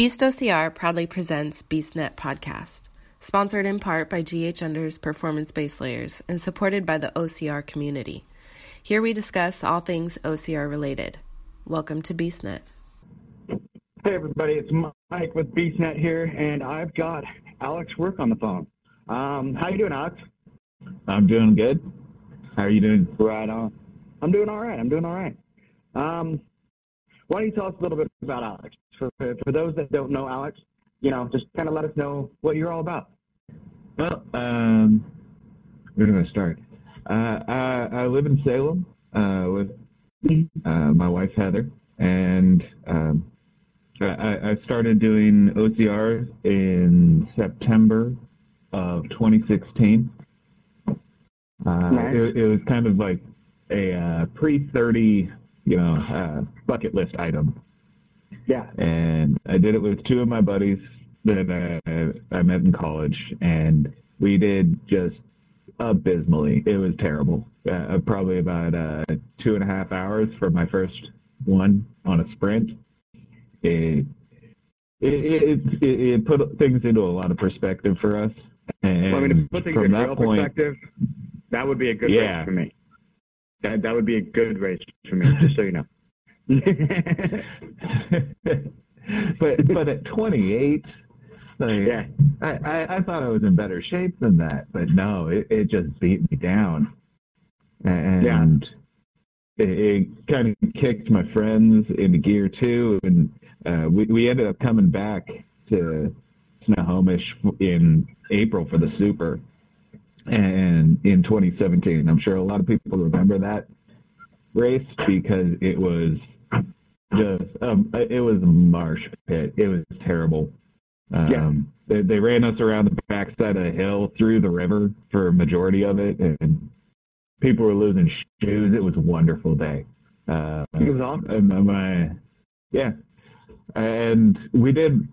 Beast OCR proudly presents BeastNet podcast, sponsored in part by GH Unders performance-based layers and supported by the OCR community. Here we discuss all things OCR related. Welcome to BeastNet. Hey everybody, it's Mike with BeastNet here, and I've got Alex Work on the phone. How you doing, Alex? I'm doing good. How are you doing? Right on. I'm doing all right. Why don't you tell us a little bit about Alex? For those that don't know Alex, you know, just kind of let us know what you're all about. Well, where do I start? I live in Salem with my wife, Heather, and I started doing OCR in September of 2016. Nice. It was kind of like a pre-30, bucket list item. Yeah. And I did it with two of my buddies that I met in college, and we did just abysmally. It was terrible. Probably about 2.5 hours for my first one on a sprint. It put things into a lot of perspective for us. And well, I mean, to put things into real perspective, that would be a good race for me. That would be a good race for me, just so you know. but at 28, I thought I was in better shape than that, but no, it just beat me down, and it kind of kicked my friends into gear too, and we ended up coming back to Snohomish in April for the Super, and in 2017, I'm sure a lot of people remember that race because it was. It was a marsh pit. It was terrible. They ran us around the backside of the hill through the river for a majority of it, and people were losing shoes. It was a wonderful day. It was awesome. And we did,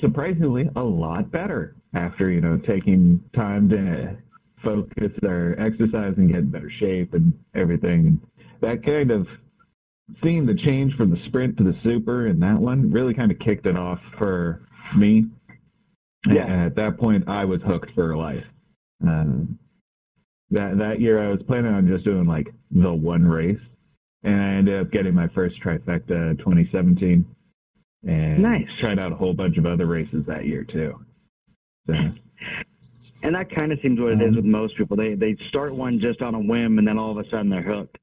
surprisingly a lot better after, taking time to focus our exercise and get in better shape and everything. That kind of seeing the change from the sprint to the super and that one really kind of kicked it off for me. Yeah. And at that point, I was hooked for life. That year, I was planning on just doing the one race, and I ended up getting my first trifecta 2017, and tried out a whole bunch of other races that year too. So. And that kind of seems what it is with most people. They start one just on a whim, and then all of a sudden they're hooked.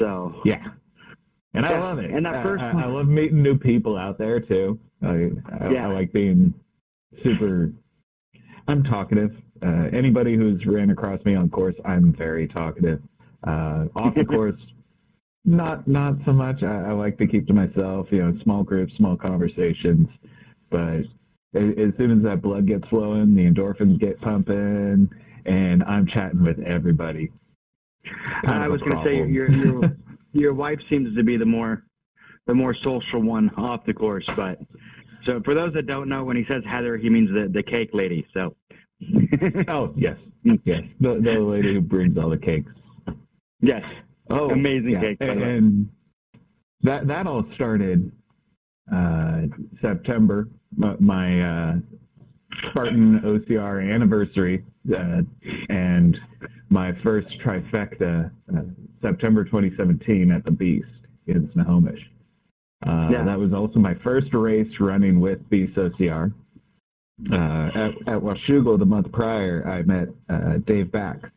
So yeah. And I love it. And that first I love meeting new people out there, too. I like being super... I'm talkative. Anybody who's ran across me on course, I'm very talkative. Off the course, not so much. I like to keep to myself, small groups, small conversations. But as soon as that blood gets flowing, the endorphins get pumping, and I'm chatting with everybody. I was going to say, you're your wife seems to be the more social one off the course, but so for those that don't know, when he says Heather, he means the cake lady. So, oh yes, the lady who brings all the cakes. Yes, oh, amazing cake. And that all started September, my Spartan OCR anniversary, and my first trifecta. September 2017 at the Beast in Snohomish. That was also my first race running with Beast OCR. At Washougal the month prior, I met Dave Back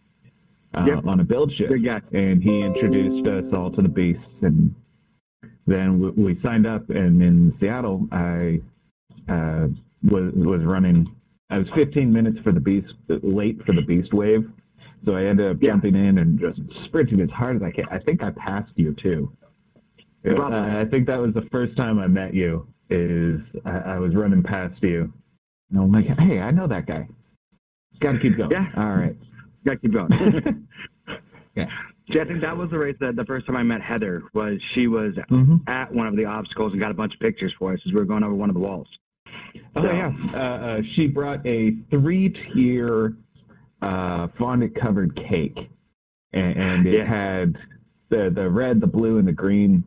on a build shift, and he introduced us all to the Beast. And then we signed up, and in Seattle, I was running. I was 15 minutes for the Beast, late for the Beast wave. So I ended up jumping in and just sprinting as hard as I can. I think I passed you, too. I think that was the first time I met you, is I was running past you. And I'm like, hey, I know that guy. Got to keep going. Yeah. All right. Got to keep going. Yeah. See, I think that was the race that the first time I met Heather was she was at one of the obstacles and got a bunch of pictures for us as we were going over one of the walls. Oh, yeah. She brought a 3-tier... fondant covered cake, and it had the red, the blue, and the green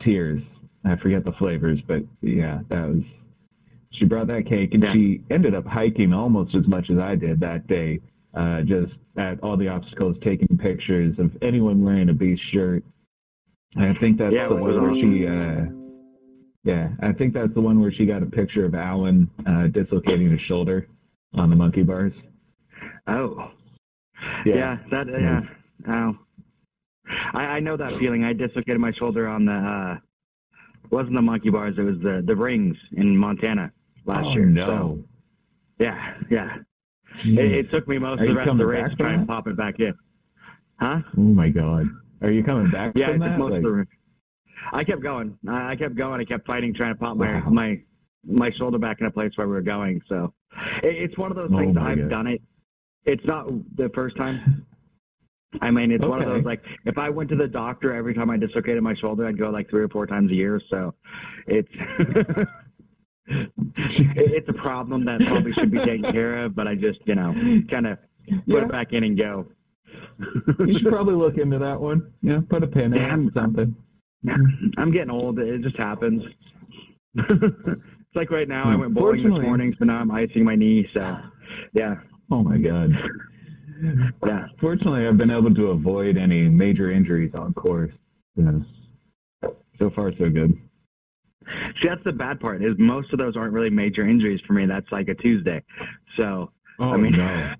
tiers I forget the flavors, but yeah, that was. She brought that cake, and she ended up hiking almost as much as I did that day, just at all the obstacles, taking pictures of anyone wearing a Beast shirt. I think that's the one where she. I think that's the one where she got a picture of Alan dislocating his shoulder on the monkey bars. Oh. Yeah. I know that feeling. I dislocated my shoulder on the wasn't the monkey bars, it was the rings in Montana last year. No. So, yeah. It took me most of the rest of the race to try and pop it back in. Huh? Oh my god. Are you coming back from that? Most of the race. I kept going. I kept fighting, trying to pop my shoulder back in a place where we were going. So it's one of those things. I've done it. It's not the first time. I mean, it's one of those, like, if I went to the doctor every time I dislocated my shoulder, I'd go like 3 or 4 times a year. So it's it's a problem that probably should be taken care of, but I just, kind of put it back in and go. You should probably look into that one. Yeah, put a pin in something. I'm getting old. It just happens. It's like right now, I went bowling this morning, so now I'm icing my knee. So, yeah. Oh, my God. Yeah. Fortunately, I've been able to avoid any major injuries on course. So far, so good. See, that's the bad part, is most of those aren't really major injuries for me. That's like a Tuesday. So, no.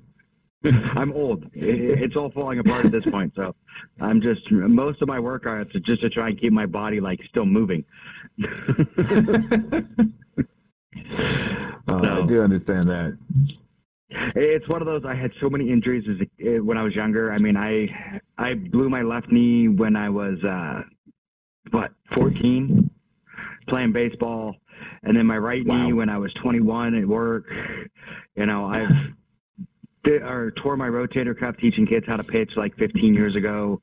I'm old. It's all falling apart at this point. So I'm just, most of my workouts are just to try and keep my body like still moving. I do understand that. It's one of those, I had so many injuries when I was younger. I mean, I blew my left knee when I was, 14, playing baseball. And then my right knee when I was 21 at work. I tore my rotator cuff teaching kids how to pitch like 15 years ago,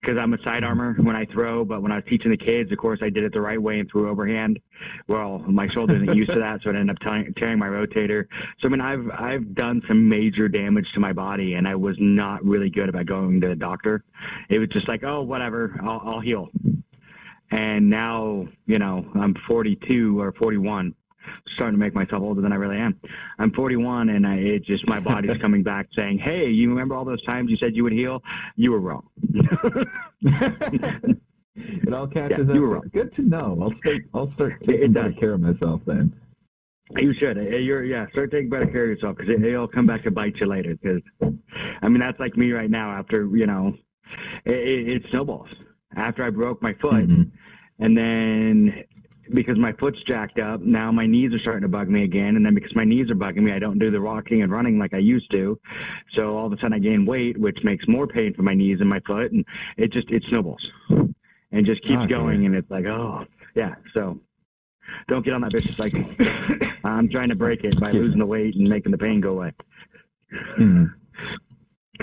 because I'm a side armor when I throw. But when I was teaching the kids, of course, I did it the right way and threw overhand. Well, my shoulder isn't used to that, so it ended up tearing my rotator. So, I mean, I've done some major damage to my body, and I was not really good about going to the doctor. It was just like, oh, whatever, I'll heal. And now, I'm 42 or 41. Starting to make myself older than I really am. I'm 41, and it's just my body's coming back saying, hey, you remember all those times you said you would heal? You were wrong. It all catches up. You were wrong. Good to know. I'll start taking better care of myself then. You should. Start taking better care of yourself, because it'll come back to bite you later. Because, I mean, that's like me right now after, it snowballs. After I broke my foot, and then – because my foot's jacked up, now my knees are starting to bug me again, and then because my knees are bugging me, I don't do the walking and running like I used to, so all of a sudden I gain weight, which makes more pain for my knees and my foot, and it snowballs and just keeps going, and it's like, so don't get on that vicious cycle. I'm trying to break it by losing the weight and making the pain go away, because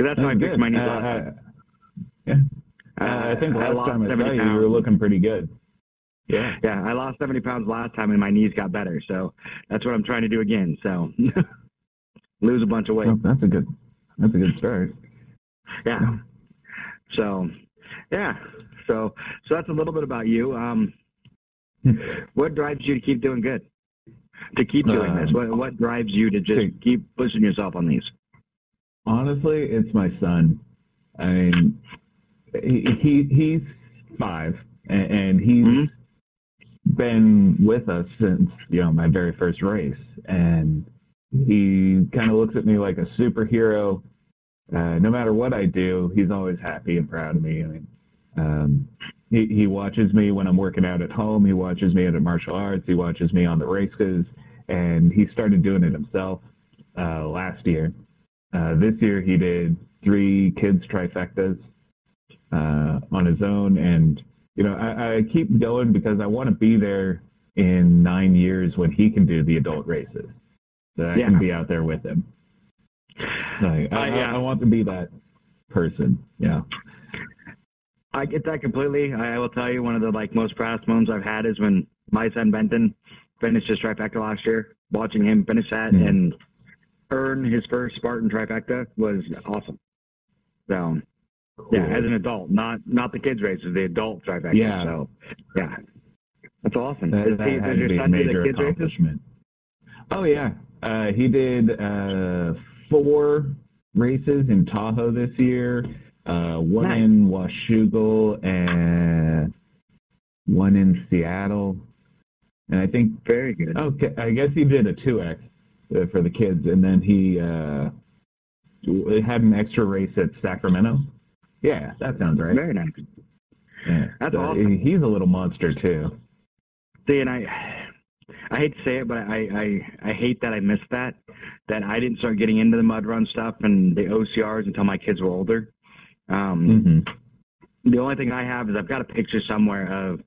that's how I fixed my knees last time. I think last time I saw you were looking pretty good. Yeah, I lost 70 pounds last time, and my knees got better. So that's what I'm trying to do again. So lose a bunch of weight. Oh, that's a good start. Yeah. So that's a little bit about you. What drives you to keep doing good? To keep doing this? What drives you to just keep pushing yourself on these? Honestly, it's my son. I mean, he's 5, and he's been with us since my very first race, and he kind of looks at me like a superhero. No matter what I do, he's always happy and proud of me. I mean, he watches me when I'm working out at home, he watches me at martial arts, he watches me on the races, and he started doing it himself last year. This year he did 3 kids trifectas on his own, and I keep going because I want to be there in 9 years when he can do the adult races, so I can be out there with him. Like, I want to be that person. Yeah, I get that completely. I will tell you, one of the most proudest moments I've had is when my son Benton finished his trifecta last year. Watching him finish that and earn his first Spartan trifecta was awesome. So. Cool. Yeah, as an adult, not the kids' races, the adult trifecta. Yeah. So, yeah. That's awesome. That had to be a major accomplishment. Oh, yeah. He did 4 races in Tahoe this year, one in Washougal and one in Seattle. And I think very good. Okay, I guess he did a 2X for the kids, and then he had an extra race at Sacramento. Yeah, that sounds right. Very nice. Yeah. That's awesome. He's a little monster too. See, and I hate to say it, but I hate that I missed that I didn't start getting into the mud run stuff and the OCRs until my kids were older. The only thing I have is I've got a picture somewhere of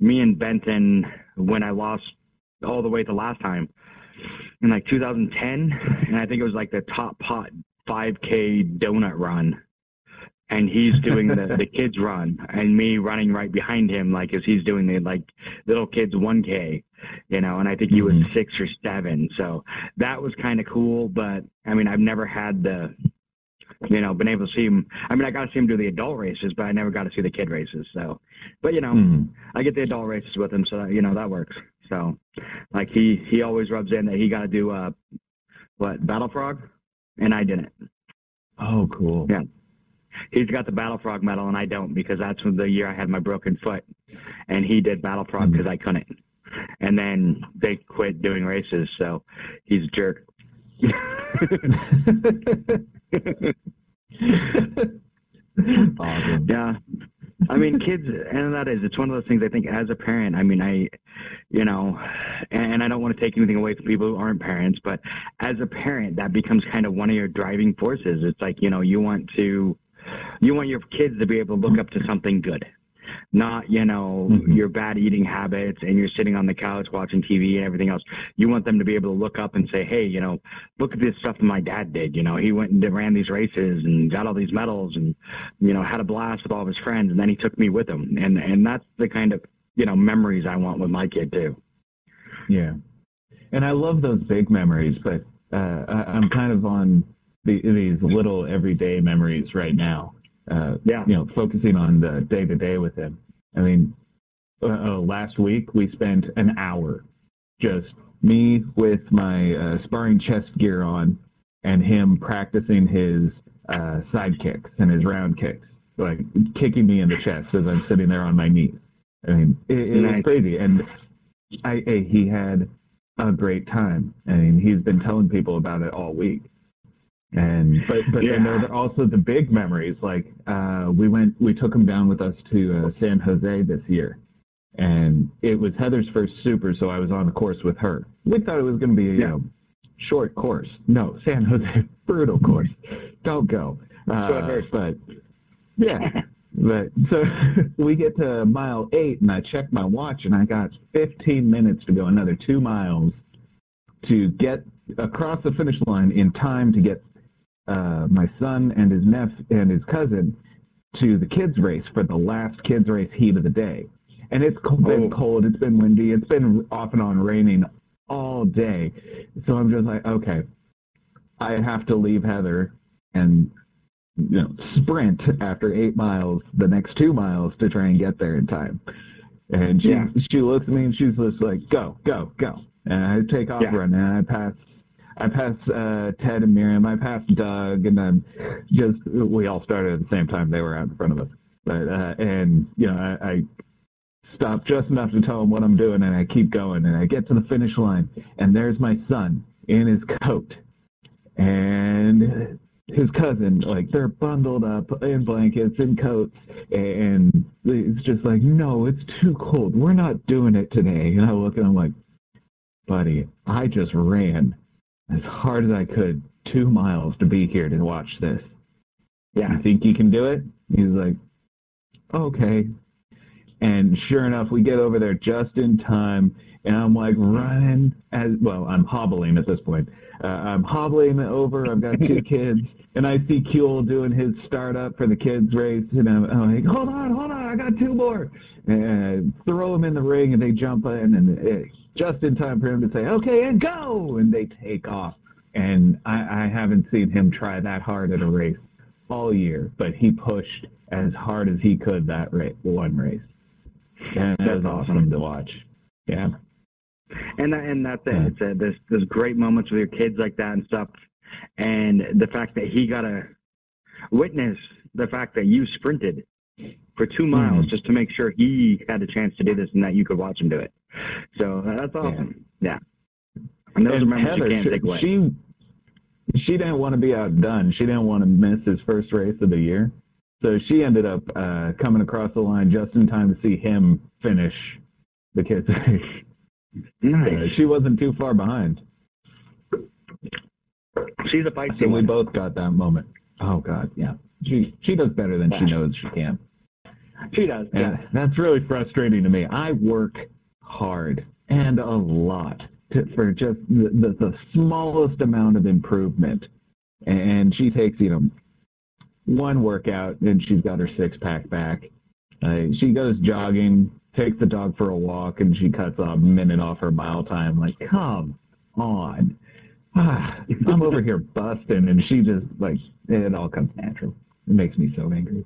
me and Benton when I lost all the way to last time in like 2010, and I think it was like the top pot 5K donut run, and he's doing the kids run and me running right behind him like as he's doing the like little kids 1K, you know, and I think he was 6 or 7, so that was kind of cool. But I mean, I've never had the, you know, been able to see him. I mean, I got to see him do the adult races, but I never got to see the kid races. So, but you know, I get the adult races with him, so that, you know, that works. So, like he always rubs in that he got to do Battle Frog, and I didn't. Oh, cool. Yeah, he's got the Battle Frog medal, and I don't, because that's when the year I had my broken foot, and he did Battle Frog because I couldn't, and then they quit doing races, so he's a jerk. Awesome. Yeah, I mean, kids, and that is, it's one of those things I think as a parent, I mean, you know, and I don't want to take anything away from people who aren't parents, but as a parent, that becomes kind of one of your driving forces. It's like, you know, you want your kids to be able to look up to something good, not, you know, your bad eating habits and you're sitting on the couch watching TV and everything else. You want them to be able to look up and say, hey, you know, look at this stuff that my dad did. You know, he went and ran these races and got all these medals and, you know, had a blast with all of his friends, and then he took me with him. And that's the kind of, you know, memories I want with my kid too. Yeah. And I love those big memories, but I'm kind of on these little everyday memories right now. You know, focusing on the day-to-day with him. I mean, last week we spent an hour just me with my sparring chest gear on and him practicing his side kicks and his round kicks, like kicking me in the chest as I'm sitting there on my knees. I mean, it was crazy. And he had a great time. I mean, he's been telling people about it all week. And but then there are also the big memories, like we took him down with us to San Jose this year, and it was Heather's first super, so I was on the course with her. We thought it was going to be a short course. No, San Jose, brutal course. Don't go. But yeah, but so we get to mile 8, and I checked my watch, and I got 15 minutes to go, another 2 miles to get across the finish line in time to get my son and his nephew and his cousin to the kids race for the last kids race heat of the day. And it's been cold, it's been windy, it's been off and on raining all day. So I'm just like, okay, I have to leave Heather and, you know, sprint after 8 miles, the next 2 miles to try and get there in time. And she looks at me and she's just like, go, go, go. And I take off running, and I pass Ted and Miriam, I pass Doug, and then just we all started at the same time. They were out in front of us. But and, you know, I stop just enough to tell them what I'm doing, and I keep going, and I get to the finish line, and there's my son in his coat and his cousin. Like, they're bundled up in blankets and coats, and it's just like, no, it's too cold. We're not doing it today. And I look, and I'm like, buddy, I just ran as hard as I could 2 miles to be here to watch this. Yeah. You think you can do it? He's like, okay. And sure enough, we get over there just in time, and I'm like running as well. I'm hobbling at this point. I'm hobbling over. I've got 2 kids, and I see Kuel doing his startup for the kids race, and I'm like, hold on, I got 2 more. And I throw them in the ring, and they jump in, and it's just in time for him to say, okay, and go, and they take off. And I haven't seen him try that hard at a race all year, but he pushed as hard as he could that one race. And that was awesome to watch. Yeah. And that's it. It's a, there's great moments with your kids like that and stuff. And the fact that he got to witness the fact that you sprinted for 2 miles just to make sure he had a chance to do this and that you could watch him do it. So that's awesome. Yeah. And those are memories you can't take away. She didn't want to be outdone. She didn't want to miss his first race of the year. So she ended up coming across the line just in time to see him finish the kids' race. Nice. She wasn't too far behind. She's a feisty one. We both got that moment. Oh, God, yeah. She does better than she knows she can. She does. Yeah. That's really frustrating to me. I work hard and a lot for just the smallest amount of improvement. And she takes, you know, one workout and she's got her six-pack back. She goes jogging, takes the dog for a walk, and she cuts a minute off her mile time. Like, come on. I'm over here busting, and she just, like, it all comes natural. It makes me so angry.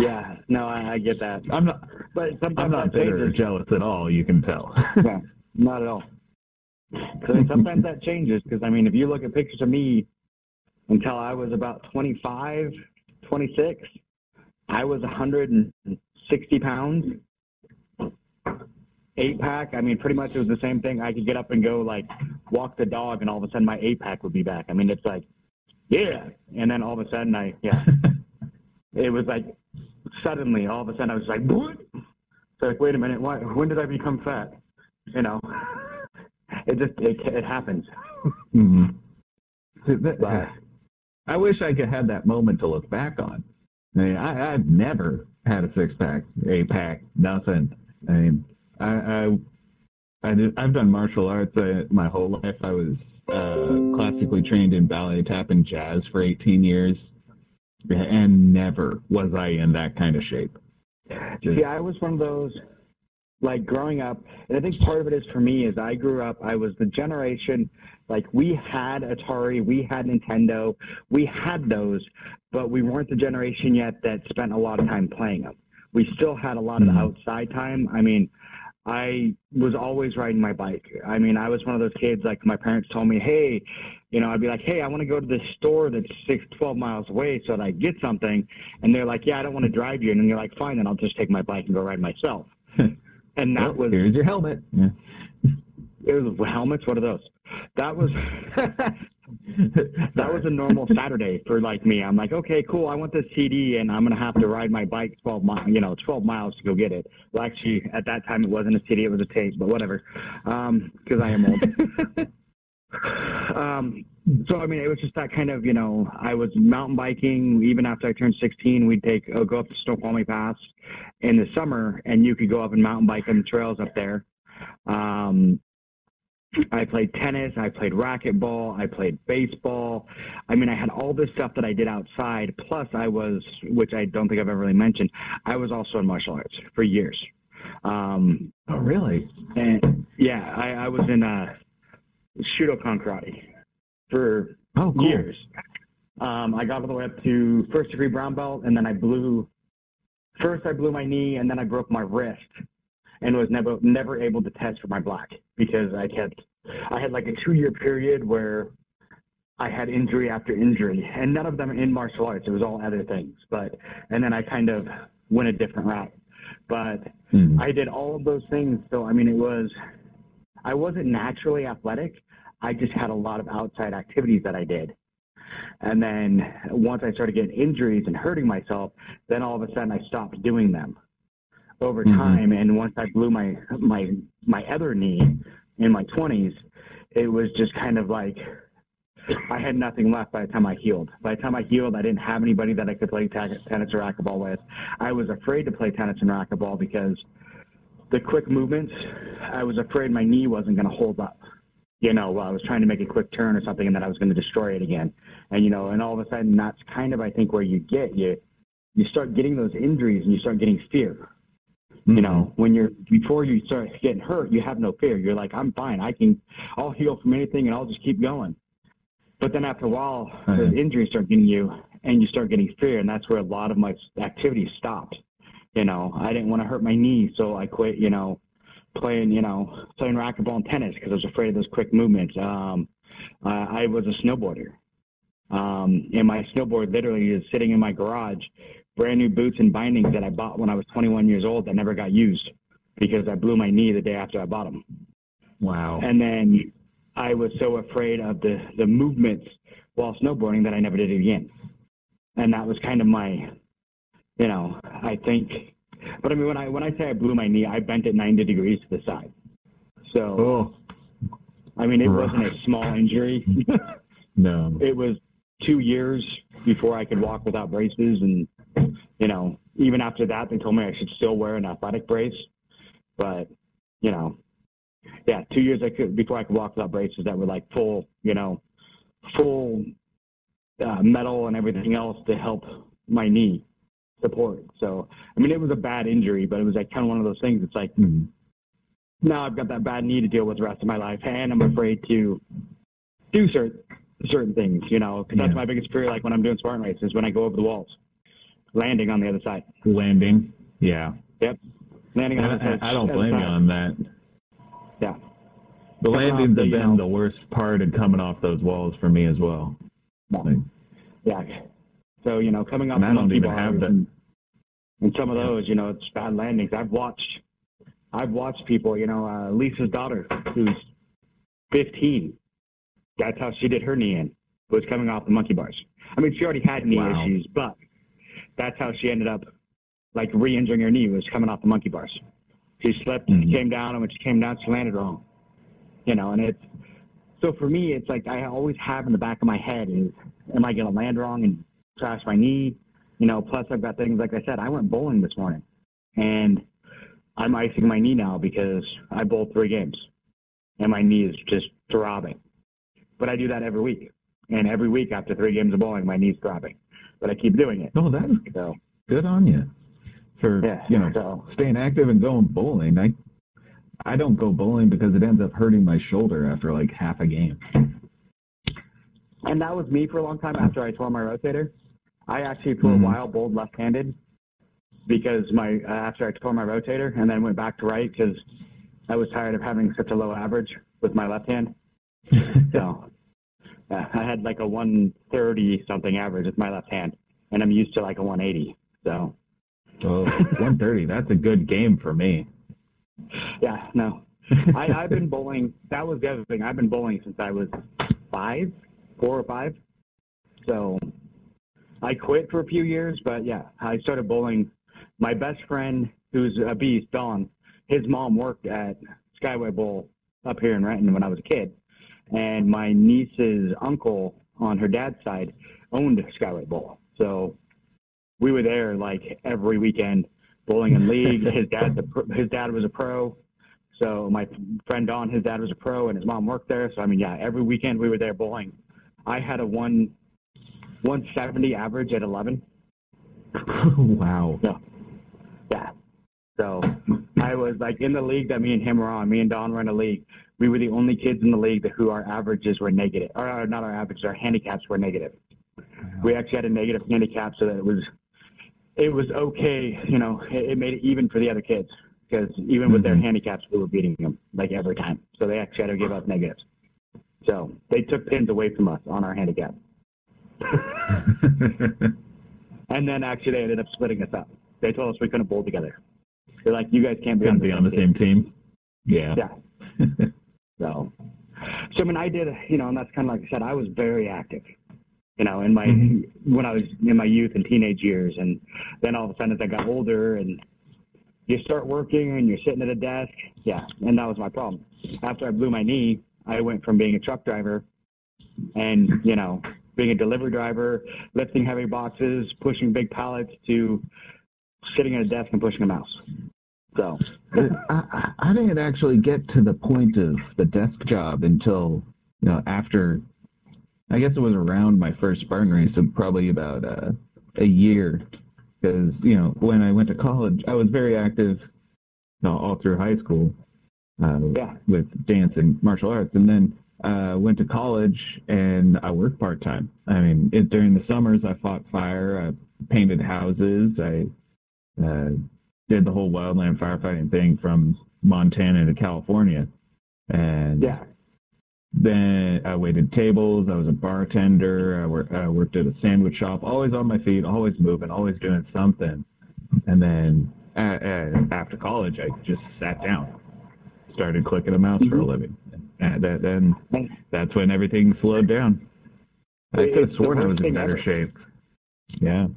Yeah, no, I get that. I'm not bitter or jealous at all, you can tell. Yeah, not at all. So sometimes that changes, because, I mean, if you look at pictures of me until I was about 25, 26, I was 160 pounds, 8-pack. I mean, pretty much it was the same thing. I could get up and go, like, walk the dog, and all of a sudden my 8-pack would be back. I mean, it's like, yeah. And then all of a sudden it was like suddenly all of a sudden I was like, what? It's like, wait a minute, when did I become fat? You know, it just, it happens. Mm-hmm. I wish I could have that moment to look back on. I mean, I've never had a 6-pack, 8-pack, nothing. I mean, I've done martial arts my whole life. I was classically trained in ballet, tap, and jazz for 18 years, and never was I in that kind of shape. Yeah, I was one of those, like, growing up, and I think part of it is for me is I grew up, I was the generation, like, we had Atari, we had Nintendo, we had those, but we weren't the generation yet that spent a lot of time playing them. We still had a lot of outside time. I mean, I was always riding my bike. I mean, I was one of those kids, like, my parents told me, hey, you know, I'd be like, hey, I want to go to this store that's 12 miles away so that I get something. And they're like, yeah, I don't want to drive you. And you're like, fine, then I'll just take my bike and go ride myself. And that was... Here's your helmet. Yeah. It was helmets? What are those? That was... That was a normal Saturday for, like, me. I'm like, okay, cool. I want this CD, and I'm gonna have to ride my bike 12 miles to go get it. Well, actually, at that time, it wasn't a CD; it was a tape. But whatever, because I am old. So I mean, it was just that kind of, you know. I was mountain biking even after I turned 16. We'd go up to Snoqualmie Pass in the summer, and you could go up and mountain bike on the trails up there. I played tennis, I played racquetball, I played baseball. I mean, I had all this stuff that I did outside, plus I was, which I don't think I've ever really mentioned, I was also in martial arts for years. Oh, really? And yeah, I was in Shotokan karate for years. I got all the way up to first-degree brown belt, and then I blew my knee, and then I broke my wrist. And was never able to test for my black because I had like a 2-year period where I had injury after injury, and none of them in martial arts. It was all other things, and then I kind of went a different route. But I did all of those things. So I mean, I wasn't naturally athletic. I just had a lot of outside activities that I did. And then once I started getting injuries and hurting myself, then all of a sudden I stopped doing them. Over time, and once I blew my other knee in my 20s, it was just kind of like I had nothing left by the time I healed. By the time I healed, I didn't have anybody that I could play tennis or racquetball with. I was afraid to play tennis and racquetball because the quick movements, I was afraid my knee wasn't going to hold up. You know, while I was trying to make a quick turn or something, and that I was going to destroy it again. And, you know, and all of a sudden, that's kind of, I think, where you start getting those injuries and you start getting fear. You know, when before you start getting hurt, you have no fear. You're like, I'm fine. I'll heal from anything and I'll just keep going. But then after a while, those injuries start getting you and you start getting fear. And that's where a lot of my activities stopped. You know, I didn't want to hurt my knee, so I quit, you know, playing, you know, playing racquetball and tennis because I was afraid of those quick movements. I was a snowboarder. And my snowboard literally is sitting in my garage, brand new boots and bindings that I bought when I was 21 years old that never got used because I blew my knee the day after I bought them. Wow. And then I was so afraid of the movements while snowboarding that I never did it again. And that was kind of my, you know, I think, but I mean, when I say I blew my knee, I bent it 90 degrees to the side. So, I mean, it wasn't a small injury. No. It was 2 years before I could walk without braces. And, you know, even after that, they told me I should still wear an athletic brace. But, you know, yeah, 2 years before I could walk without braces that were like full, you know, full metal and everything else to help my knee support. So, I mean, it was a bad injury, but it was like kind of one of those things. It's like, now I've got that bad knee to deal with the rest of my life, and I'm afraid to do certain things, you know, because that's my biggest fear, like when I'm doing Spartan races, when I go over the walls, landing on the other side. Landing, yeah. Yep, landing on the other side. I don't blame you on that. Yeah. The landings have been the worst part of coming off those walls for me as well. Yeah. So, you know, coming off the monkey bars and some of those, you know, it's bad landings. I've watched people, you know, Lisa's daughter, who's 15, that's how she did her knee in, was coming off the monkey bars. I mean, she already had knee issues, but that's how she ended up, like, re-injuring her knee, was coming off the monkey bars. She slipped and came down, and when she came down, she landed wrong. You know, and it's, so for me, it's like I always have in the back of my head is, am I going to land wrong and trash my knee? You know, plus I've got things, like I said, I went bowling this morning, and I'm icing my knee now because I bowled 3 games, and my knee is just throbbing. But I do that every week, and every week after 3 games of bowling, my knee's throbbing. But I keep doing it. Oh, that's good on you for you know staying active and going bowling. I don't go bowling because it ends up hurting my shoulder after like half a game. And that was me for a long time after I tore my rotator. I actually for a while bowled left-handed because after I tore my rotator and then went back to right because I was tired of having such a low average with my left hand. So I had like a 130 something average with my left hand, and I'm used to like a 180. So 130, that's a good game for me. Yeah, no. I've been bowling. That was the other thing. I've been bowling since I was 4 or 5. So I quit for a few years, but yeah, I started bowling. My best friend, who's a beast, Don, his mom worked at Skyway Bowl up here in Renton when I was a kid. And my niece's uncle on her dad's side owned Skyway Bowl. So we were there like every weekend bowling in league. His dad was a pro. So my friend Don, his dad was a pro, and his mom worked there. So, I mean, yeah, every weekend we were there bowling. I had a 170 average at 11. Wow. So, yeah. So I was like in the league that me and him were on. Me and Don were in a league. We were the only kids in the league who our averages were negative. Or not our averages, our handicaps were negative. Wow. We actually had a negative handicap so that it was okay, you know, it made it even for the other kids because even with their handicaps, we were beating them like every time. So they actually had to give us negatives. So they took pins away from us on our handicap. And then actually they ended up splitting us up. They told us we couldn't bowl together. They're like, you guys can't be on the same team. Yeah. Yeah. So, I mean, I did, you know, and that's kind of like I said, I was very active, you know, in my when I was in my youth and teenage years. And then all of a sudden as I got older and you start working and you're sitting at a desk. Yeah. And that was my problem. After I blew my knee, I went from being a truck driver and, you know, being a delivery driver, lifting heavy boxes, pushing big pallets to sitting at a desk and pushing a mouse. So I didn't actually get to the point of the desk job until, you know, after, I guess it was around my first Spartan race, so probably about a year, because, you know, when I went to college, I was very active, you know, all through high school with dance and martial arts, and then went to college and I worked part-time. I mean, during the summers, I fought fire, I painted houses, I did the whole wildland firefighting thing from Montana to California. And yeah. Then I waited tables. I was a bartender. I worked at a sandwich shop, always on my feet, always moving, always doing something. And then after college, I just sat down, started clicking a mouse for a living. And that's when everything slowed down. I could have sworn I was in better shape. Yeah.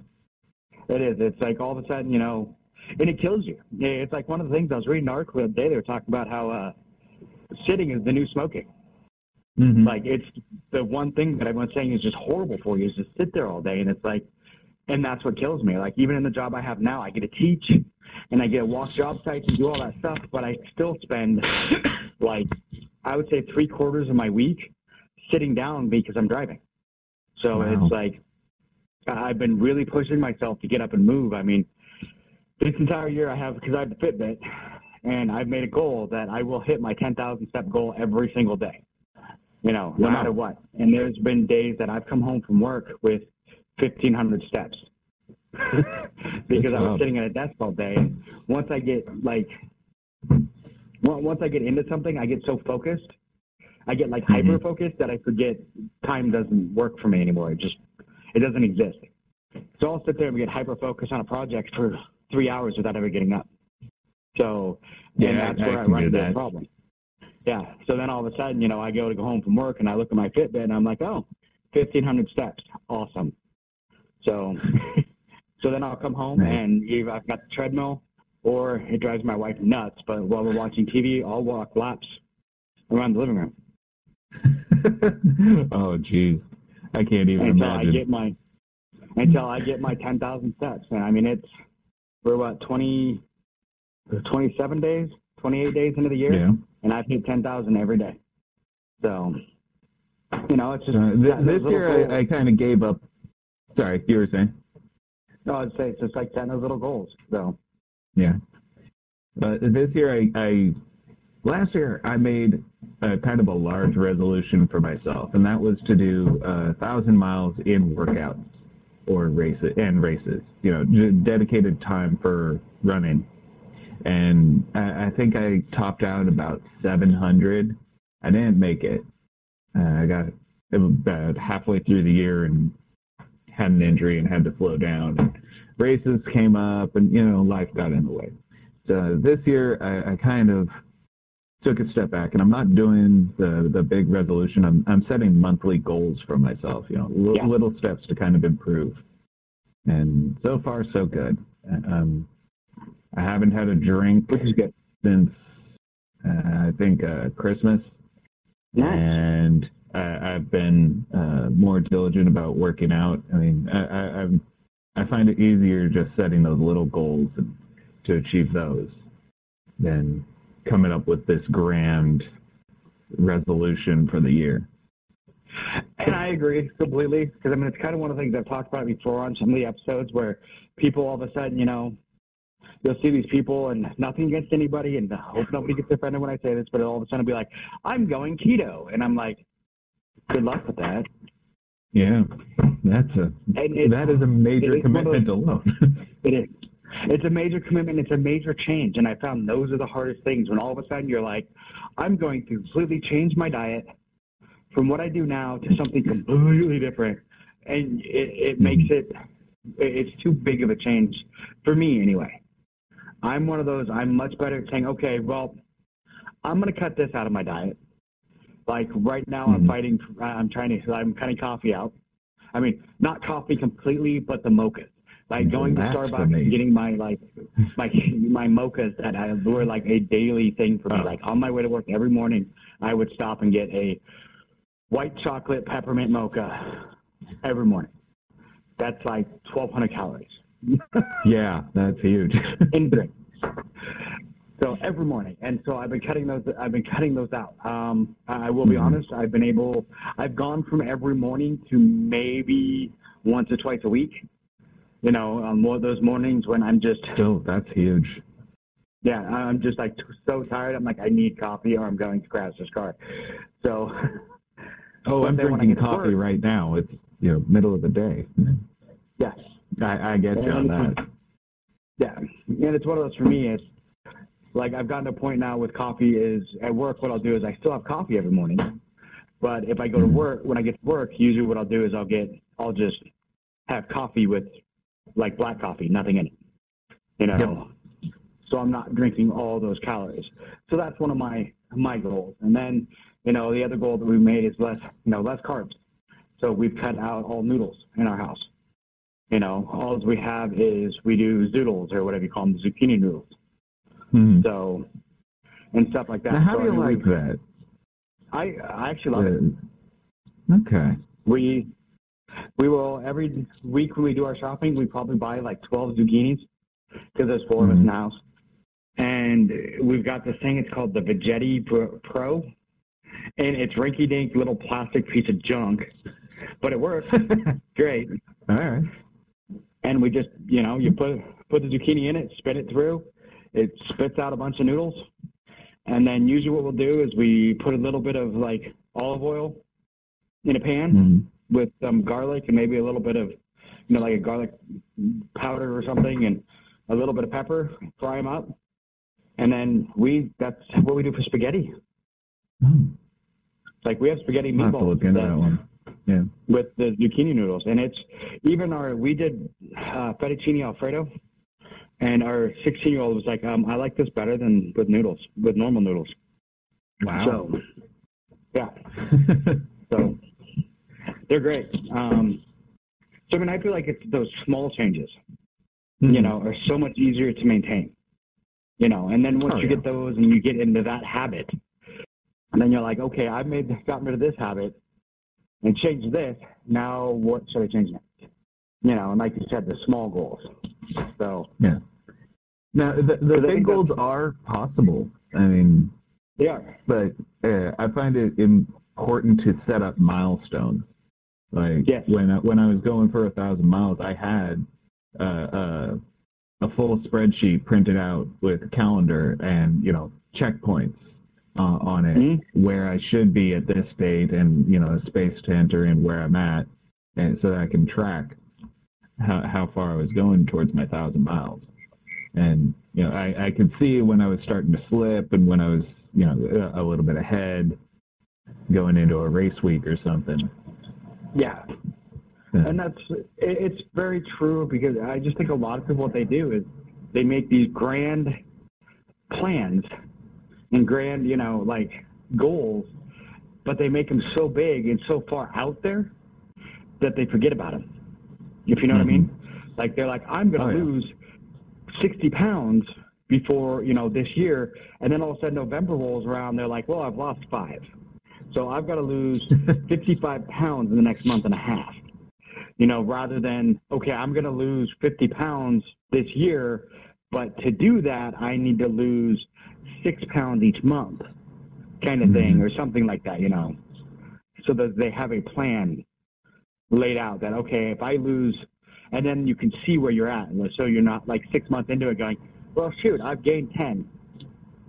It is. It's like all of a sudden, you know, and it kills you. It's like one of the things I was reading an article the other day, they were talking about how sitting is the new smoking. Mm-hmm. Like, it's the one thing that everyone's saying is just horrible for you is just sit there all day. And it's like, and that's what kills me. Like, even in the job I have now, I get to teach and I get to walk job sites and do all that stuff, but I still spend, like, I would say 3/4 of my week sitting down because I'm driving. So It's like, I've been really pushing myself to get up and move. I mean, this entire year because I have the Fitbit, and I've made a goal that I will hit my 10,000 step goal every single day. You know, no matter what. And there's been days that I've come home from work with 1,500 steps because I was sitting at a desk all day. And once I get into something, I get so focused. I get like hyper focused that I forget time doesn't work for me anymore. It doesn't exist. So I'll sit there and get hyper focused on a project for 3 hours without ever getting up. So, and that's where I run into the problem. Yeah. So then all of a sudden, you know, I go to go home from work and I look at my Fitbit and I'm like, oh, 1,500 steps. Awesome. So then I'll come home and either I've got the treadmill or it drives my wife nuts. But while we're watching TV, I'll walk laps around the living room. Oh, geez. I can't even imagine. Until I get my 10,000 steps. And I mean, we're about 27 days, 28 days into the year. Yeah. And I've hit 10,000 every day. So, you know, it's just... this year I kind of gave up... Sorry, you were saying? No, I'd say it's just like setting those little goals, so... Yeah. But this year Last year I made kind of a large resolution for myself, and that was to do 1,000 miles in workouts or races. You know, dedicated time for running. And I think I topped out about 700. I didn't make it. I got about halfway through the year and had an injury and had to slow down. And races came up and, you know, life got in the way. So this year I kind of took a step back, and I'm not doing the big resolution. I'm setting monthly goals for myself, you know, little steps to kind of improve. And so far, so good. I haven't had a drink since I think Christmas, and I've been more diligent about working out. I mean, I find it easier just setting those little goals and to achieve those than coming up with this grand resolution for the year. And I agree completely, because I mean it's kind of one of the things I've talked about before on some of the episodes where people all of a sudden, you know. You'll see these people, and nothing against anybody, and I hope nobody gets offended when I say this, but all of a sudden I'll be like, I'm going keto. And I'm like, good luck with that. Yeah, that is a major commitment alone. It is. It's a major commitment. It's a major change. And I found those are the hardest things when all of a sudden you're like, I'm going to completely change my diet from what I do now to something completely different. And it makes it – it's too big of a change for me anyway. I'm one of those, I'm much better at saying, okay, well, I'm going to cut this out of my diet. Like right now I'm cutting coffee out. I mean, not coffee completely, but the mochas. Like going to Starbucks and getting my, like, my mochas were like a daily thing for me. Like on my way to work every morning, I would stop and get a white chocolate peppermint mocha every morning. That's like 1,200 calories. Yeah, that's huge. So every morning, and so I've been cutting those out. I will be honest. I've gone from every morning to maybe once or twice a week. You know, more of those mornings when I'm just. Oh, that's huge. Yeah, I'm just like so tired. I'm like, I need coffee, or I'm going to crash this car. So. Oh, I'm drinking coffee right now. It's middle of the day. Yes. Yeah. I get you on that. Yeah, and it's one of those for me. It's Like, I've gotten to a point now with coffee is at work, what I'll do is I still have coffee every morning. But if I go to work, when I get to work, usually what I'll do is I'll just have coffee with, like, black coffee, nothing in it, you know. Yep. So I'm not drinking all those calories. So that's one of my goals. And then, you know, the other goal that we made is less carbs. So we've cut out all noodles in our house. You know, all we have is we do zoodles or whatever you call them, zucchini noodles. Mm. So, and stuff like that. Now, how do you like that? I actually love it. Okay. We will, every week when we do our shopping, we probably buy like 12 zucchinis because there's four of us in the house. And we've got this thing, it's called the Veggetti Pro. And it's rinky-dink little plastic piece of junk. But it works. Great. All right. And we just, you know, you put the zucchini in it, spin it through. It spits out a bunch of noodles. And then usually what we'll do is we put a little bit of, like, olive oil in a pan with some garlic and maybe a little bit of, you know, like a garlic powder or something and a little bit of pepper, fry them up. And then that's what we do for spaghetti. Mm. Like, we have spaghetti meatballs with the zucchini noodles. And it's even we did fettuccine Alfredo. And our 16-year-old was like, I like this better than with normal noodles. Wow. So, yeah. So, they're great. So, I mean, I feel like it's those small changes, you know, are so much easier to maintain, you know. And then once you get those and you get into that habit, and then you're like, okay, I've gotten rid of this habit and changed this. Now what should I change next? You know, and like you said, the small goals. So yeah. Now the big goals are possible. I mean, they are. But I find it important to set up milestones. Like when I was going for 1,000 miles, I had a full spreadsheet printed out with a calendar and, you know, checkpoints on it where I should be at this date and, you know, a space to enter in where I'm at, and so that I can track how far I was going towards my 1,000 miles. And, you know, I could see when I was starting to slip and when I was, you know, a little bit ahead going into a race week or something. Yeah. And it's very true, because I just think a lot of people, what they do is they make these grand plans and grand, you know, like goals, but they make them so big and so far out there that they forget about them. If you know what I mean? Like, they're like, I'm going to lose 60 pounds before, you know, this year. And then all of a sudden November rolls around. They're like, well, I've lost 5. So I've got to lose 55 pounds in the next month and a half, you know, rather than, okay, I'm going to lose 50 pounds this year. But to do that, I need to lose 6 pounds each month kind of thing, or something like that, you know, so that they have a plan laid out that, okay, if I lose, and then you can see where you're at. So you're not like 6 months into it going, well, shoot, I've gained 10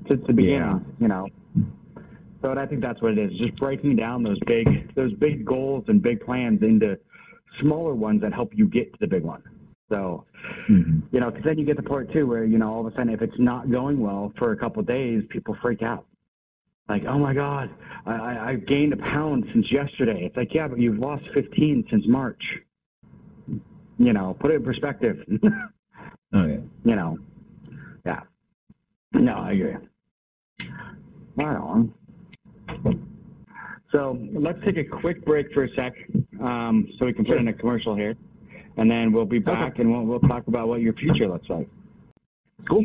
since the beginning, you know. So I think that's what it is, just breaking down those big goals and big plans into smaller ones that help you get to the big one. So, you know, because then you get to part two where, you know, all of a sudden if it's not going well for a couple of days, people freak out. Like, oh, my God, I've gained a pound since yesterday. It's like, yeah, but you've lost 15 since March. You know, put it in perspective. You know, yeah. No, I agree. Right on. So let's take a quick break for a sec so we can put in a commercial here. And then we'll be back and we'll talk about what your future looks like. Cool.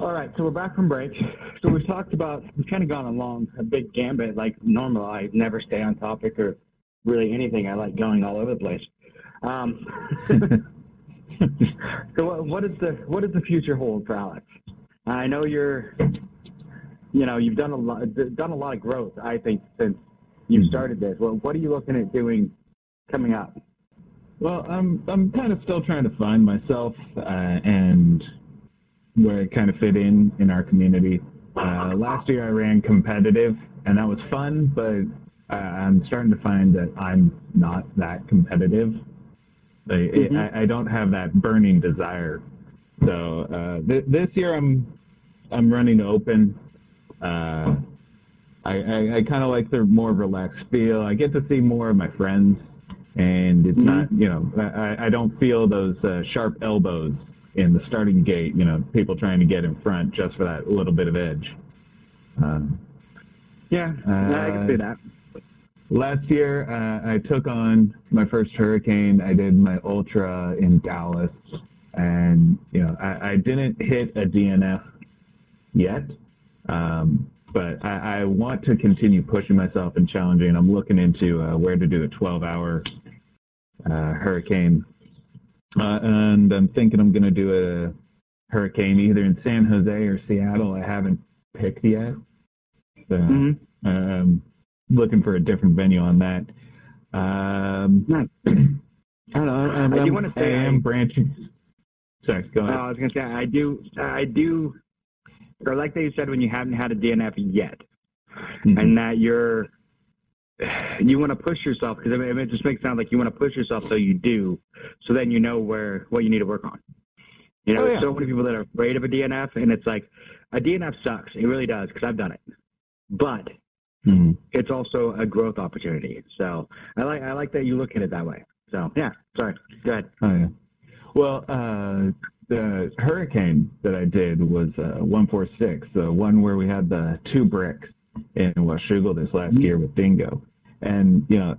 All right, so we're back from break. So we've kind of gone along a big gambit. Like, normal, I never stay on topic or really anything. I like going all over the place. So what does the future hold for Alex? I know you're, you know, you've done a lot of growth, I think, since you started this. Well, what are you looking at doing coming up? Well, I'm kind of still trying to find myself and where I kind of fit in our community. Last year I ran competitive, and that was fun, but I'm starting to find that I'm not that competitive. Like, mm-hmm. I don't have that burning desire. So this year I'm running open. I kind of like the more relaxed feel. I get to see more of my friends, and it's mm-hmm. not, you know, I don't feel those sharp elbows in the starting gate, you know, people trying to get in front just for that little bit of edge. I can see that. Last year, I took on my first Huracan. I did my ultra in Dallas, and, you know, I didn't hit a DNF yet, but I want to continue pushing myself and challenging. I'm looking into where to do a 12-hour Huracan. And I'm thinking I'm going to do a Huracan either in San Jose or Seattle. I haven't picked yet. So mm-hmm. I'm looking for a different venue on that. I don't know. I am branching. Sorry, go ahead. I was going to say, I do, or like they said when you haven't had a DNF yet, mm-hmm. and that you want to push yourself, because it just makes it sound like you want to push yourself, so you do, so then you know what you need to work on. You know, There's so many people that are afraid of a DNF, and it's like, a DNF sucks. It really does, because I've done it. But mm-hmm. it's also a growth opportunity. So I like that you look at it that way. So, yeah, sorry, go ahead. Oh, yeah. Well, the Huracan that I did was 146, the one where we had the 2 bricks in Washougal this last year with Dingo. And, you know,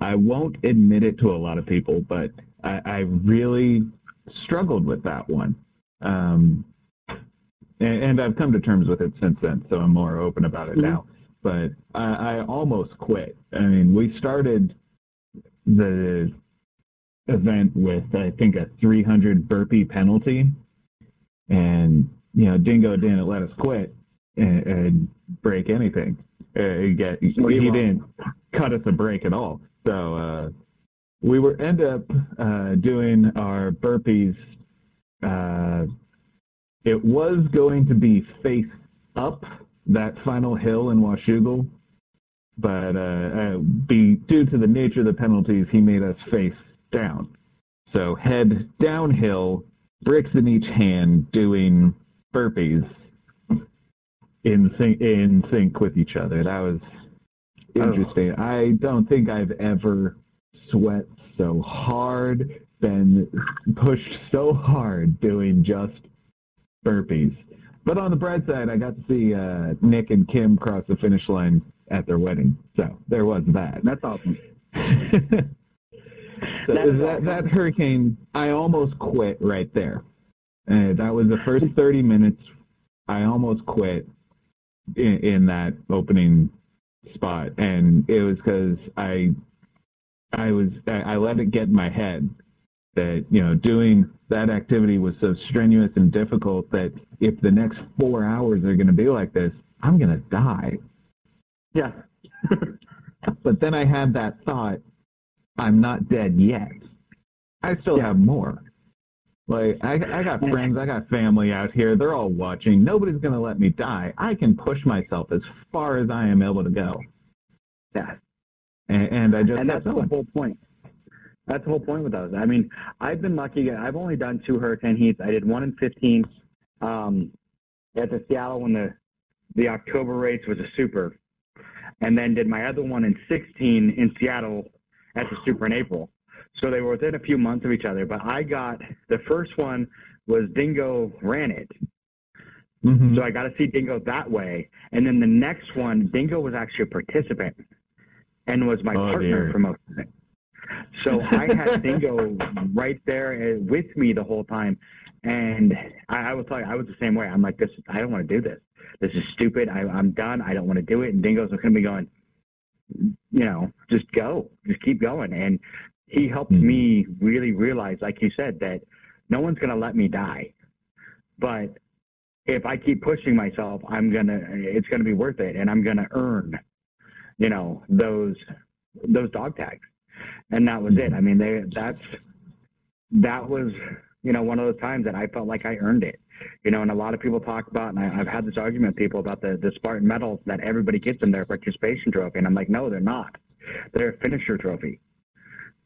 I won't admit it to a lot of people, but I really struggled with that one. And I've come to terms with it since then, so I'm more open about it mm-hmm. now. But I almost quit. I mean, we started the event with, I think, a 300 burpee penalty. And, you know, Dingo didn't let us quit and break anything. He didn't cut us a break at all. So we ended up doing our burpees. It was going to be face up that final hill in Washougal, but due to the nature of the penalties, he made us face down. So head downhill, bricks in each hand, doing burpees in sync with each other. That was interesting. Oh. I don't think I've ever sweat so hard, been pushed so hard doing just burpees. But on the bright side, I got to see Nick and Kim cross the finish line at their wedding. So there was that. That's awesome. So that Huracan, I almost quit right there. That was the first 30 minutes. I almost quit in that opening spot, and it was because I let it get in my head that, you know, doing that activity was so strenuous and difficult that if the next 4 hours are going to be like this, I'm going to die. Yeah. But then I had that thought, I'm not dead yet. I still have more. Like, I got friends, I got family out here. They're all watching. Nobody's going to let me die. I can push myself as far as I am able to go. Yeah. And I just... And that's the whole point. That's the whole point with those. I mean, I've been lucky. I've only done 2 Huracan heats. I did one in 15 at the Seattle when the October race was a super, and then did my other one in 16 in Seattle at the super in April. So they were within a few months of each other. But I got the first one was Dingo ran it. Mm-hmm. So I got to see Dingo that way. And then the next one, Dingo was actually a participant and was my partner for most of it. So I had Dingo right there with me the whole time. And I would tell you, I was the same way. I'm like, I don't want to do this. This is stupid. I'm done. I don't want to do it. And Dingo's looking at me going, you know, just go. Just keep going. And he helped me really realize, like you said, that no one's going to let me die. But if I keep pushing myself, it's going to be worth it. And I'm going to earn, you know, those dog tags. And that was it. I mean, that was, you know, one of those times that I felt like I earned it, you know, and a lot of people talk about, and I've had this argument with people about the Spartan medals that everybody gets in their participation trophy. And I'm like, no, they're not. They're a finisher trophy.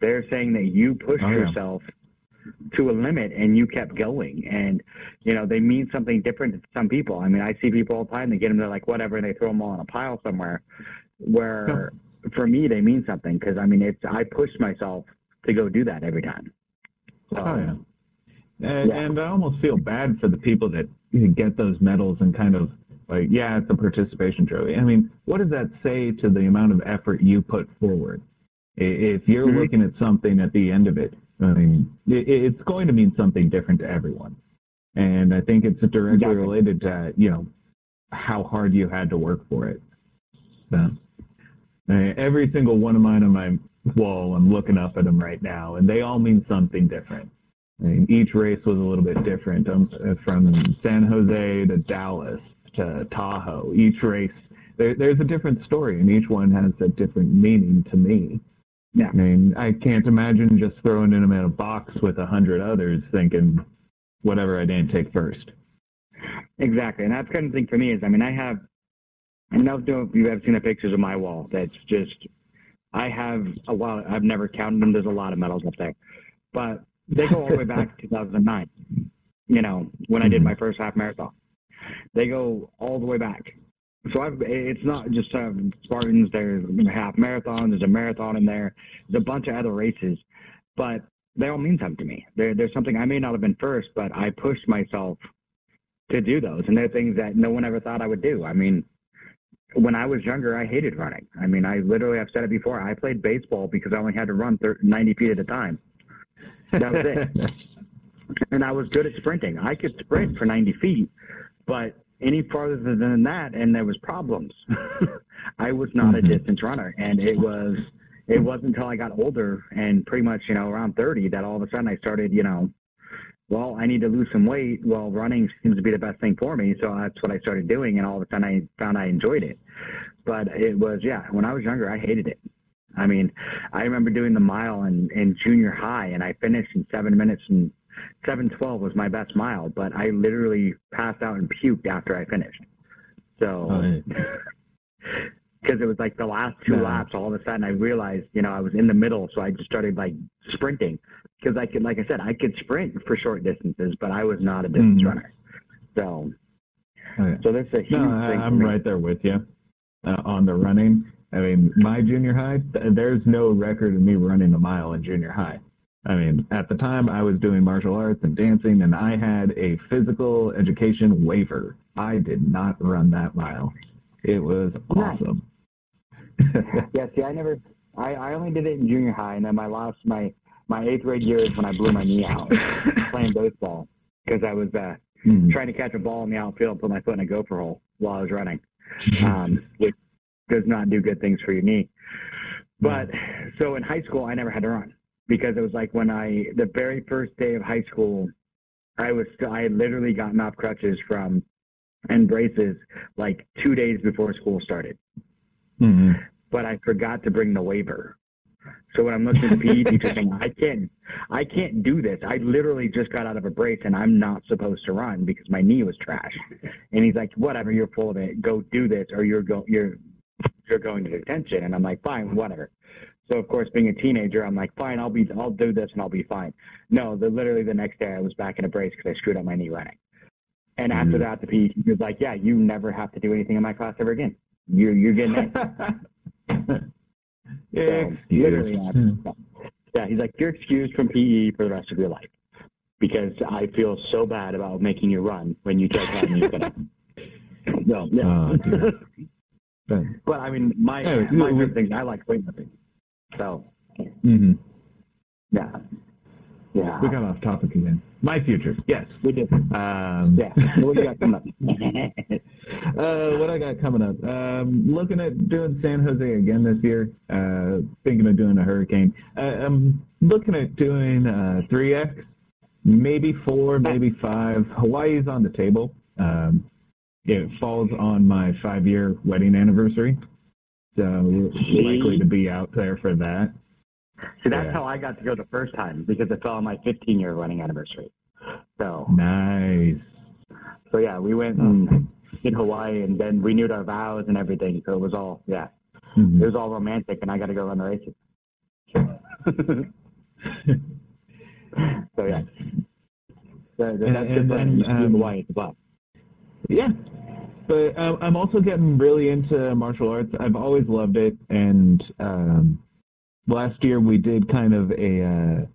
They're saying that you pushed yourself to a limit and you kept going, and you know, they mean something different to some people. I mean, I see people all the time, they get them, they're like whatever, and they throw them all in a pile somewhere, where for me they mean something, because I mean, I push myself to go do that every time. So, and I almost feel bad for the people that get those medals and kind of like, yeah, it's a participation trophy. I mean, what does that say to the amount of effort you put forward? If you're looking at something at the end of it, I mean, it's going to mean something different to everyone. And I think it's directly related to, you know, how hard you had to work for it. So, I mean, every single one of mine on my wall, I'm looking up at them right now, and they all mean something different. I mean, each race was a little bit different. From San Jose to Dallas to Tahoe, each race, there's a different story, and each one has a different meaning to me. Yeah. I mean, I can't imagine just throwing them in a box with 100 others thinking, whatever I didn't take first. Exactly. And that's kind of the thing for me is, I mean, I don't know if you've ever seen the pictures of my wall. That's just, I have a lot, I've never counted them. There's a lot of medals up there. But they go all the way back to 2009, you know, when I did my first half marathon. They go all the way back. So it's not just Spartans, there's half marathons, there's a marathon in there, there's a bunch of other races, but they all mean something to me. There's something, I may not have been first, but I pushed myself to do those, and they're things that no one ever thought I would do. I mean, when I was younger, I hated running. I mean, I've said it before, I played baseball because I only had to run 90 feet at a time. That was it. And I was good at sprinting. I could sprint for 90 feet, but any farther than that, and there was problems. I was not a distance runner, and it wasn't until I got older and pretty much, you know, around 30 that all of a sudden I started, you know, well, I need to lose some weight. Well, running seems to be the best thing for me, so that's what I started doing, and all of a sudden I found I enjoyed it. But it was, when I was younger, I hated it. I mean, I remember doing the mile in junior high, and I finished in 7 minutes, and 7:12 was my best mile, but I literally passed out and puked after I finished. So, because it was like the last two laps, all of a sudden I realized, you know, I was in the middle, so I just started like sprinting. Because I could, like I said, I could sprint for short distances, but I was not a distance runner. So, so that's a huge thing. I'm right there with you on the running. I mean, my junior high, there's no record of me running a mile in junior high. I mean, at the time, I was doing martial arts and dancing, and I had a physical education waiver. I did not run that mile. It was awesome. Yeah, see, I only did it in junior high, and then my 8th grade year is when I blew my knee out playing baseball, because I was trying to catch a ball in the outfield, put my foot in a gopher hole while I was running, which does not do good things for your knee. But so in high school, I never had to run. Because it was like the very first day of high school, I had literally gotten off crutches and braces like 2 days before school started. But I forgot to bring the waiver. So when I'm looking at the PE teacher saying, I can't do this. I literally just got out of a brace and I'm not supposed to run because my knee was trash. And he's like, whatever, you're full of it. Go do this or you're going to detention. And I'm like, fine, whatever. So, of course, being a teenager, I'm like, fine, I'll do this and I'll be fine. No, literally the next day I was back in a brace because I screwed up my knee running. And after that, the PE was like, yeah, you never have to do anything in my class ever again. You're getting it. He's like, you're excused from PE for the rest of your life because I feel so bad about making you run when you take out and you get up. So, but, I mean, my favorite thing, I like weightlifting. So, we got off topic again. My future, yes, we did. What do you got coming up? What I got coming up? Looking at doing San Jose again this year. Thinking of doing a Huracan. I'm looking at doing 3X, maybe 4, maybe 5. Hawaii's on the table. It falls on my 5-year wedding anniversary, so we're likely to be out there for that. See, that's how I got to go the first time, because it fell on my 15-year wedding anniversary. So nice. So, yeah, we went and did Hawaii, and then renewed our vows and everything, so it was all, it was all romantic, and I got to go run the races. So, yeah. So, that's and then Hawaii is the block. Yeah, but I'm also getting really into martial arts. I've always loved it, and last year we did kind of a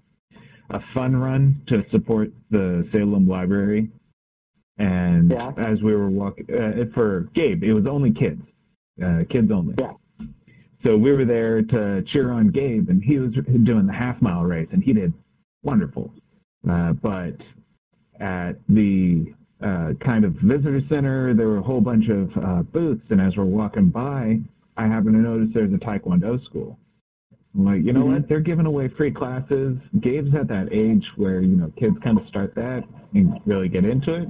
fun run to support the Salem Library, and as we were walking, for Gabe, it was only kids, kids only. Yeah. So we were there to cheer on Gabe, and he was doing the half-mile race, and he did wonderful. But at the kind of visitor center, there were a whole bunch of booths, and as we're walking by, I happen to notice there's a Taekwondo school. I'm like, you know what? They're giving away free classes. Gabe's at that age where, you know, kids kind of start that and really get into it.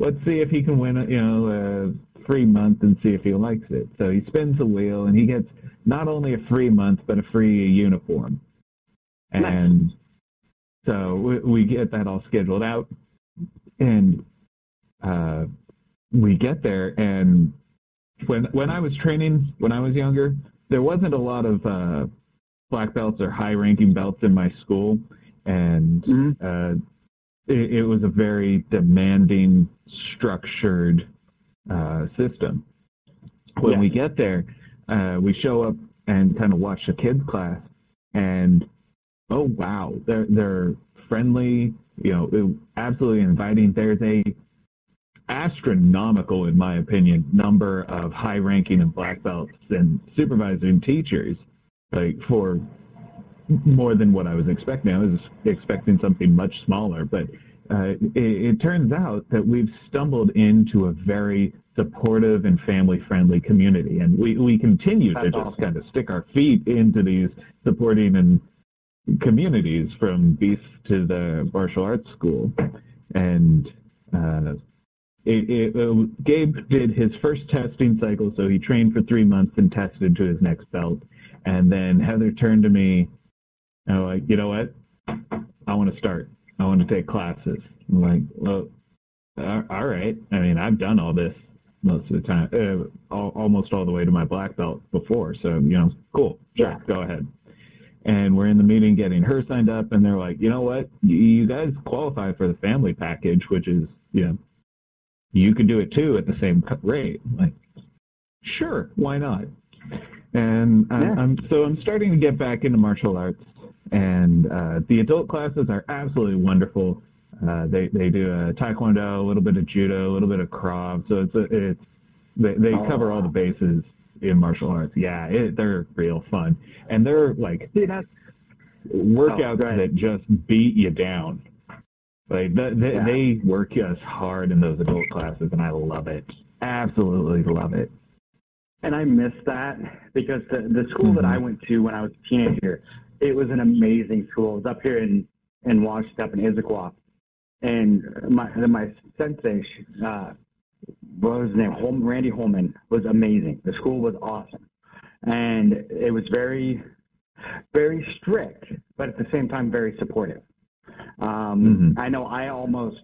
Let's see if he can win, you know, a free month and see if he likes it. So he spins the wheel, and he gets not only a free month but a free uniform. And so we get that all scheduled out. And we get there, and when I was training, when I was younger, there wasn't a lot of black belts or high-ranking belts in my school, and it was a very demanding, structured system. When we get there, we show up and kind of watch the kids' class, and, oh, wow, they're friendly, you know, absolutely inviting. There's a astronomical, in my opinion, number of high-ranking and black belts and supervising teachers, like, for more than what I was expecting. I was expecting something much smaller, but it turns out that we've stumbled into a very supportive and family-friendly community, and we continue to just kind of stick our feet into these supporting and communities, from Beast to the martial arts school. And Gabe did his first testing cycle, so he trained for 3 months and tested to his next belt. And then Heather turned to me, and I'm like, you know what? I want to start. I want to take classes. I'm like, well, all right. I mean, I've done all this most of the time, almost all the way to my black belt before. So, you know, cool. Sure, go ahead. And we're in the meeting getting her signed up, and they're like, you know what? You guys qualify for the family package, which is, you know, you could do it too at the same rate. I'm like, sure, why not? And I'm starting to get back into martial arts, and the adult classes are absolutely wonderful. They do Taekwondo, a little bit of Judo, a little bit of Krav, so they cover all the bases in martial arts. Yeah, they're real fun. And they're like workouts that just beat you down. Like they work us hard in those adult classes, and I love it. Absolutely love it. And I miss that, because the school that I went to when I was a teenager, it was an amazing school. It was up here in Washington, up in Issaquah. And my sensei, what was his name? Randy Holman was amazing. The school was awesome. And it was very, very strict, but at the same time, very supportive. I know I almost,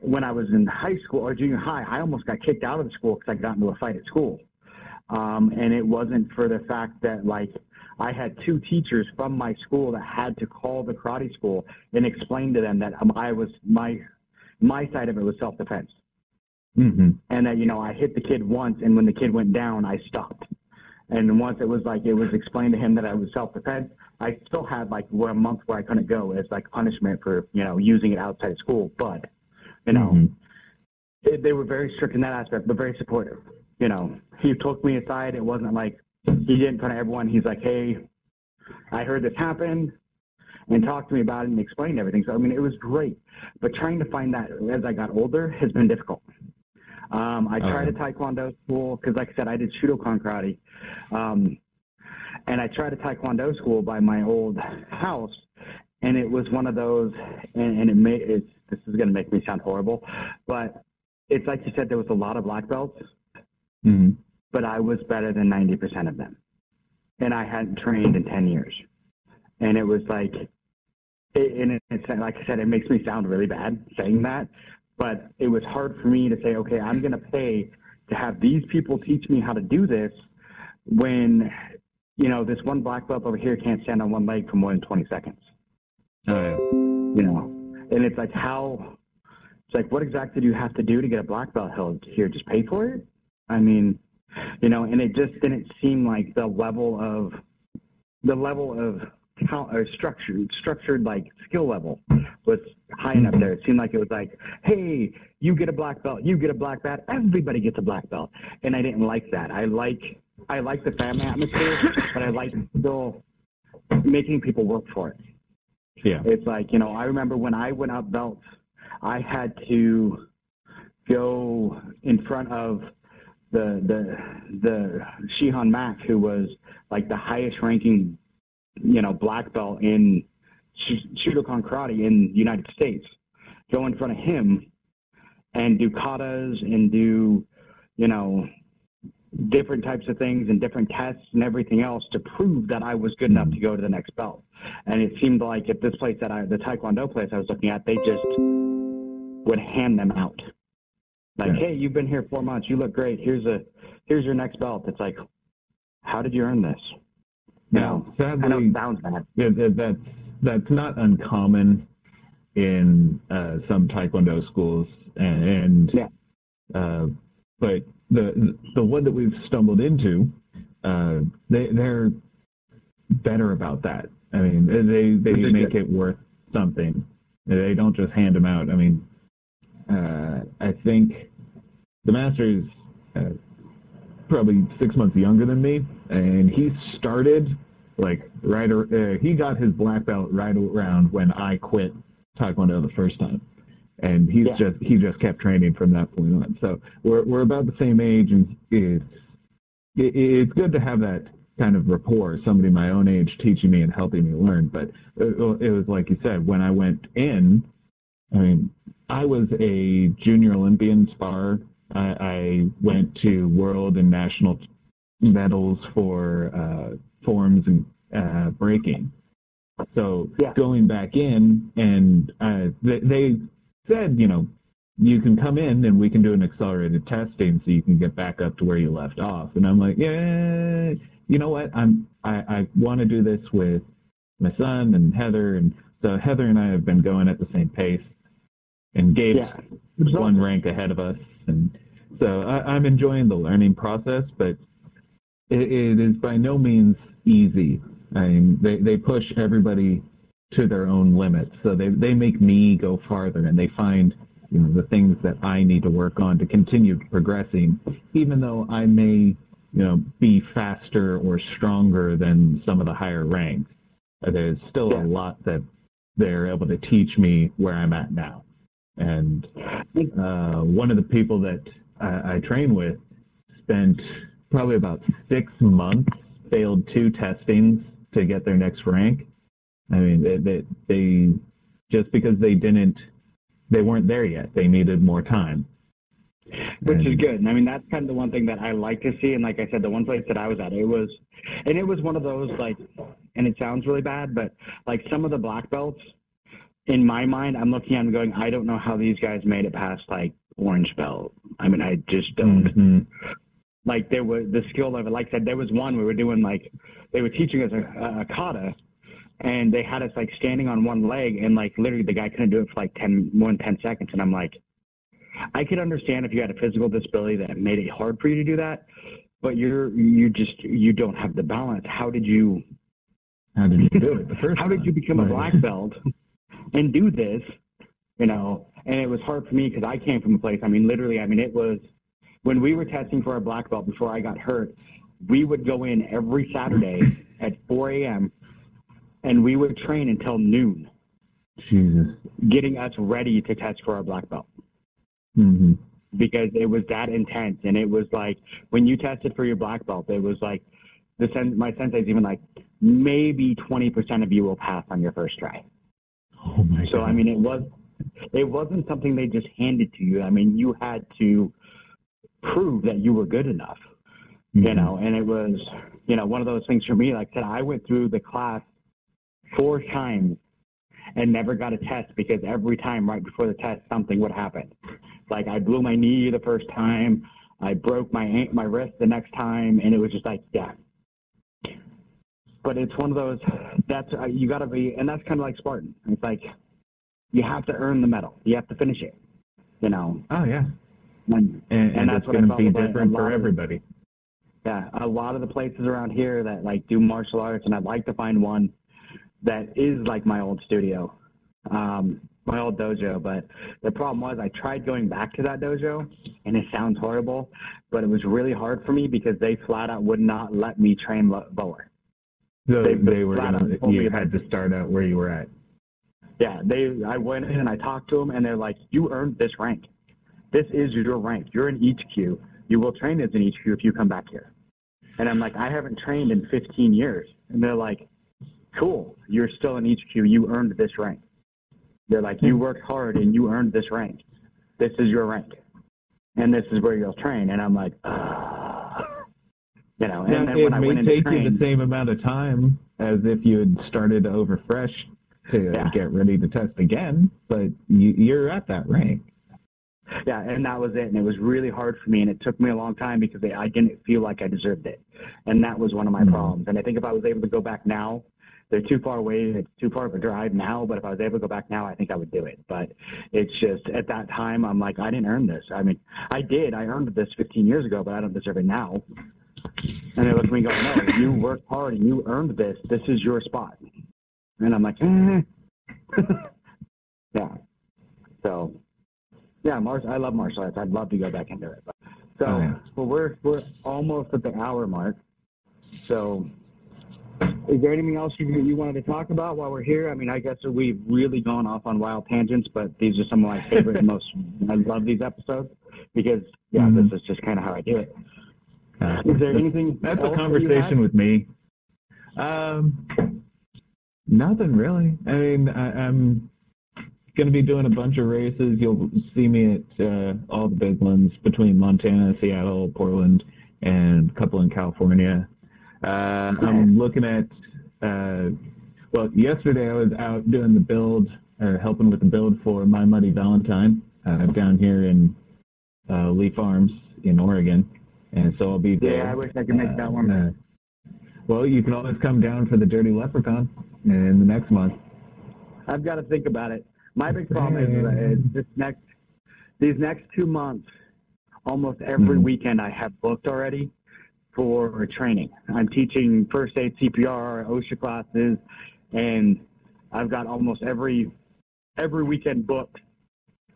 when I was in high school or junior high, I almost got kicked out of the school because I got into a fight at school. And it wasn't for the fact that, like, I had two teachers from my school that had to call the karate school and explain to them that I was, my side of it was self-defense. And that, you know, I hit the kid once, and when the kid went down, I stopped. And once it was explained to him that I was self-defense, I still had a month where I couldn't go as punishment for, you know, using it outside of school. But, you know, they were very strict in that aspect, but very supportive. You know, he took me aside. It wasn't like he did in front of everyone. He's like, hey, I heard this happened, and talked to me about it and explained everything. So, I mean, it was great. But trying to find that as I got older has been difficult. I tried a Taekwondo school because, like I said, I did Shotokan karate. And I tried a Taekwondo school by my old house, and it was one of those, and it this is going to make me sound horrible, but it's like you said, there was a lot of black belts, mm-hmm. but I was better than 90% of them. And I hadn't trained in 10 years. And it was like, it's like I said, it makes me sound really bad saying that, but it was hard for me to say, okay, I'm going to pay to have these people teach me how to do this when, you know, this one black belt over here can't stand on one leg for more than 20 seconds. Oh, yeah. You know, and it's like, how, it's like, what exactly do you have to do to get a black belt held here? Just pay for it? I mean, you know, and it just didn't seem like the level of structured like skill level was high enough there. It seemed like it was like, hey, you get a black belt, you get a black belt, everybody gets a black belt. And I didn't like that. I like the family atmosphere, but I like still making people work for it. Yeah. It's like, you know, I remember when I went up belts, I had to go in front of the Shihan Mac, who was like the highest ranking, you know, black belt in Shotokan karate in the United States, go in front of him and do katas and do, you know, different types of things and different tests and everything else to prove that I was good enough to go to the next belt. And it seemed like at this place that the Taekwondo place I was looking at, they just would hand them out. Like, yeah. Hey, you've been here 4 months. You look great. Here's your next belt. It's like, how did you earn this? Now, sadly, I know it sounds bad. That's not uncommon in some Taekwondo schools, and yeah. But the one that we've stumbled into, they're better about that. I mean, they make it worth something. They don't just hand them out. I mean, I think the master's probably 6 months younger than me, and he started like he got his black belt right around when I quit Taekwondo the first time, and he just kept training from that point on. So we're about the same age, and it's good to have that kind of rapport, somebody my own age teaching me and helping me learn. But it was like you said, when I went in, I mean, I was a junior Olympian spar. I went to world and national medals for forms and breaking. So going back in, and they said, you know, you can come in and we can do an accelerated testing so you can get back up to where you left off. And I'm like, yeah, you know what? I want to do this with my son and Heather. And so Heather and I have been going at the same pace. And Gabe's one rank ahead of us. And so I'm enjoying the learning process, but it is by no means easy. I mean, they push everybody to their own limits. So they make me go farther, and they find, you know, the things that I need to work on to continue progressing, even though I may, you know, be faster or stronger than some of the higher ranks. There's still a lot that they're able to teach me where I'm at now. And one of the people that I train with spent probably about 6 months, failed 2 testings to get their next rank. I mean, they just because they weren't there yet. They needed more time. Which is good. And I mean, that's kind of the one thing that I like to see. And like I said, the one place that I was at, it was one of those, like, and it sounds really bad, but like some of the black belts, in my mind, I'm looking at them going, I don't know how these guys made it past, like, orange belt. I mean, I just don't. Mm-hmm. Like, there was the skill level. Like I said, there was one we were doing, like, they were teaching us a kata, and they had us, like, standing on one leg, and, like, literally the guy couldn't do it for, like, more than 10 seconds. And I'm like, I could understand if you had a physical disability that made it hard for you to do that, but you don't have the balance. How did you do it the first time? How did you become a black belt and do this, you know? And it was hard for me because I came from a place, I mean, literally, I mean, it was, when we were testing for our black belt before I got hurt, we would go in every Saturday at 4 a.m. and we would train until noon. Jesus. Getting us ready to test for our black belt. Mm-hmm. Because it was that intense. And it was like, when you tested for your black belt, it was like, my sensei's even like, maybe 20% of you will pass on your first try. Oh my God. So I mean, it was It wasn't something they just handed to you. I mean, you had to prove that you were good enough, you know, and it was, you know, one of those things for me. Like I said, I went through the class 4 times and never got a test because every time right before the test, something would happen. Like I blew my knee the first time. I broke my wrist the next time. And it was just like, yeah. But it's one of those, that's, you got to be, and that's kind of like Spartan. It's like, you have to earn the medal. You have to finish it, you know. Oh, yeah. And that's going to be different for everybody. Yeah, a lot of the places around here that, like, do martial arts, and I'd like to find one that is like my old studio, my old dojo. But the problem was I tried going back to that dojo, and it sounds horrible, but it was really hard for me because they flat out would not let me train lower. So they were gonna, you had to start out where you were at. Yeah, I went in and I talked to them, and they're like, you earned this rank. This is your rank. You're an HQ. You will train as an HQ if you come back here. And I'm like, I haven't trained in 15 years. And they're like, cool. You're still an HQ. You earned this rank. They're like, you worked hard, and you earned this rank. This is your rank. And this is where you'll train. And I'm like, you know. And then when I went in to train, it may take you the same amount of time as if you had started over fresh to get ready to test again, but you're at that rank. Yeah, and that was it, and it was really hard for me, and it took me a long time because I didn't feel like I deserved it, and that was one of my problems. And I think if I was able to go back now, they're too far away, it's too far of a drive now, but if I was able to go back now, I think I would do it. But it's just, at that time, I'm like, I didn't earn this. I mean, I earned this 15 years ago, but I don't deserve it now. And they look at me going, no, you worked hard, and you earned this. This is your spot. And I'm like, yeah. So, yeah, I love martial arts. I'd love to go back into it. But, so, well, we're almost at the hour mark. So, is there anything else you wanted to talk about while we're here? I mean, I guess we've really gone off on wild tangents, but these are some of my favorite and most. I love these episodes because, this is just kind of how I do it. Is there anything? That's else a conversation with me. Nothing really. I mean, I'm going to be doing a bunch of races. You'll see me at all the big ones between Montana, Seattle, Portland, and a couple in California. I'm looking at, yesterday I was out doing the build, or helping with the build for My Muddy Valentine down here in Lee Farms in Oregon. And so I'll be there. Yeah, I wish I could make that one. Well, you can always come down for the Dirty Leprechaun in the next month. I've got to think about it. My big problem is this these next 2 months, almost every weekend I have booked already for training. I'm teaching first aid CPR, OSHA classes, and I've got almost every weekend booked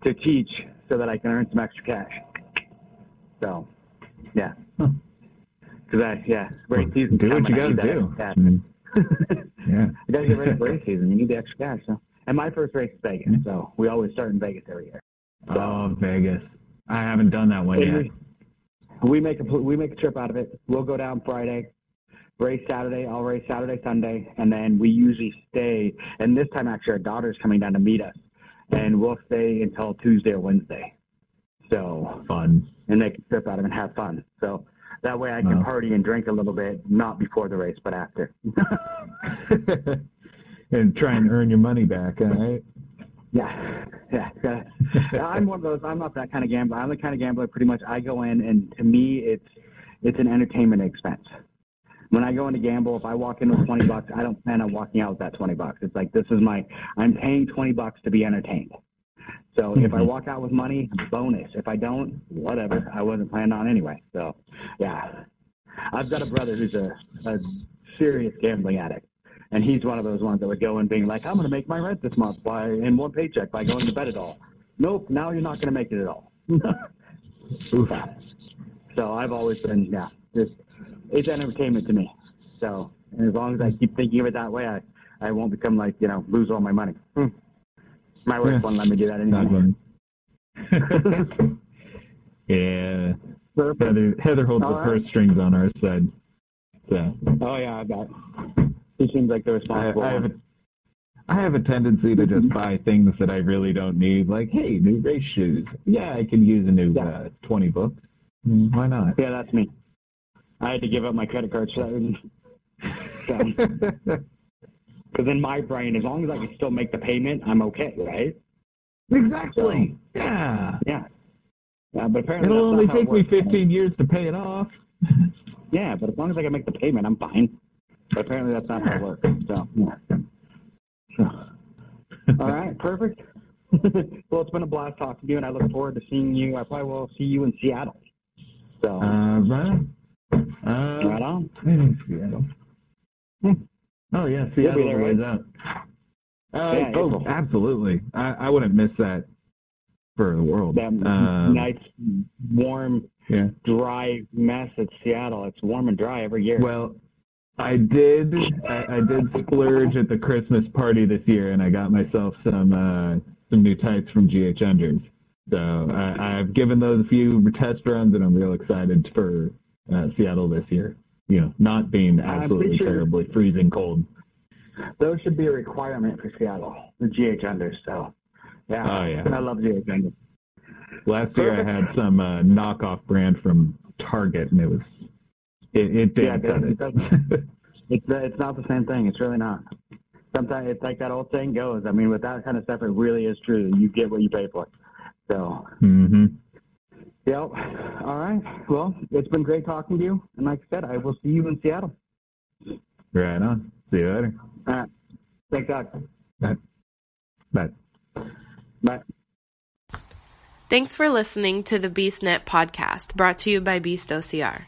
to teach so that I can earn some extra cash. So, yeah. Huh. Do what you gotta do. I mean, I gotta get ready for race season. You need the extra cash. So. And my first race is Vegas, so we always start in Vegas every year. So. Oh, Vegas! I haven't done that one yet. We make a trip out of it. We'll go down Friday, race Saturday. I'll race Saturday, Sunday, and then we usually stay. And this time, actually, our daughter's coming down to meet us, and we'll stay until Tuesday or Wednesday. So fun. And make a trip out of it and have fun. So. That way I can party and drink a little bit, not before the race, but after. And try and earn your money back, all right? Yeah. I'm one of those. I'm not that kind of gambler. I'm the kind of gambler pretty much I go in, and to me it's an entertainment expense. When I go in to gamble, if I walk in with 20 bucks, I don't plan on walking out with that 20 bucks. It's like I'm paying 20 bucks to be entertained. So if I walk out with money, bonus. If I don't, whatever. I wasn't planning on anyway. So, yeah. I've got a brother who's a serious gambling addict, and he's one of those ones that would go in being like, I'm going to make my rent this month in one paycheck by going to bed at all. Nope, now you're not going to make it at all. So I've always been, it's entertainment to me. So and as long as I keep thinking of it that way, I won't become like, lose all my money. My wife won't let me do that anymore. Yeah. Heather holds the purse strings on our side. So. Oh, yeah, I bet. She seems like the responsible one. I have a tendency to just buy things that I really don't need, like, hey, new race shoes. Yeah, I can use a new 20 books. Why not? Yeah, that's me. I had to give up my credit card so. Because in my brain, as long as I can still make the payment, I'm okay, right? Exactly. So, yeah. But apparently it'll only take me 15 years to pay it off. Yeah, but as long as I can make the payment, I'm fine. But apparently that's not how it works. So, all right, perfect. Well, it's been a blast talking to you, and I look forward to seeing you. I probably will see you in Seattle. So. Right on. In Seattle. Oh, yeah, Seattle always right? up. Absolutely. I wouldn't miss that for the world. That nice, warm, dry mess at Seattle. It's warm and dry every year. Well, I did splurge at the Christmas party this year, and I got myself some new tights from GH Unders. So I've given those a few test runs, and I'm real excited for Seattle this year. You know, not being absolutely terribly freezing cold. Those should be a requirement for Seattle, the GH Unders. So, I love GH Unders. Last year I had some knockoff brand from Target, and it did. It's not the same thing. It's really not. Sometimes it's like that old saying goes. I mean, with that kind of stuff, it really is true. You get what you pay for. So. Mm-hmm. Yep. All right. Well, it's been great talking to you. And like I said, I will see you in Seattle. Right on. See you later. All right. Thanks, Doug. Bye. Thanks for listening to the BeastNet podcast, brought to you by Beast OCR.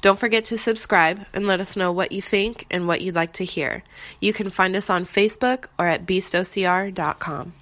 Don't forget to subscribe and let us know what you think and what you'd like to hear. You can find us on Facebook or at beastocr.com.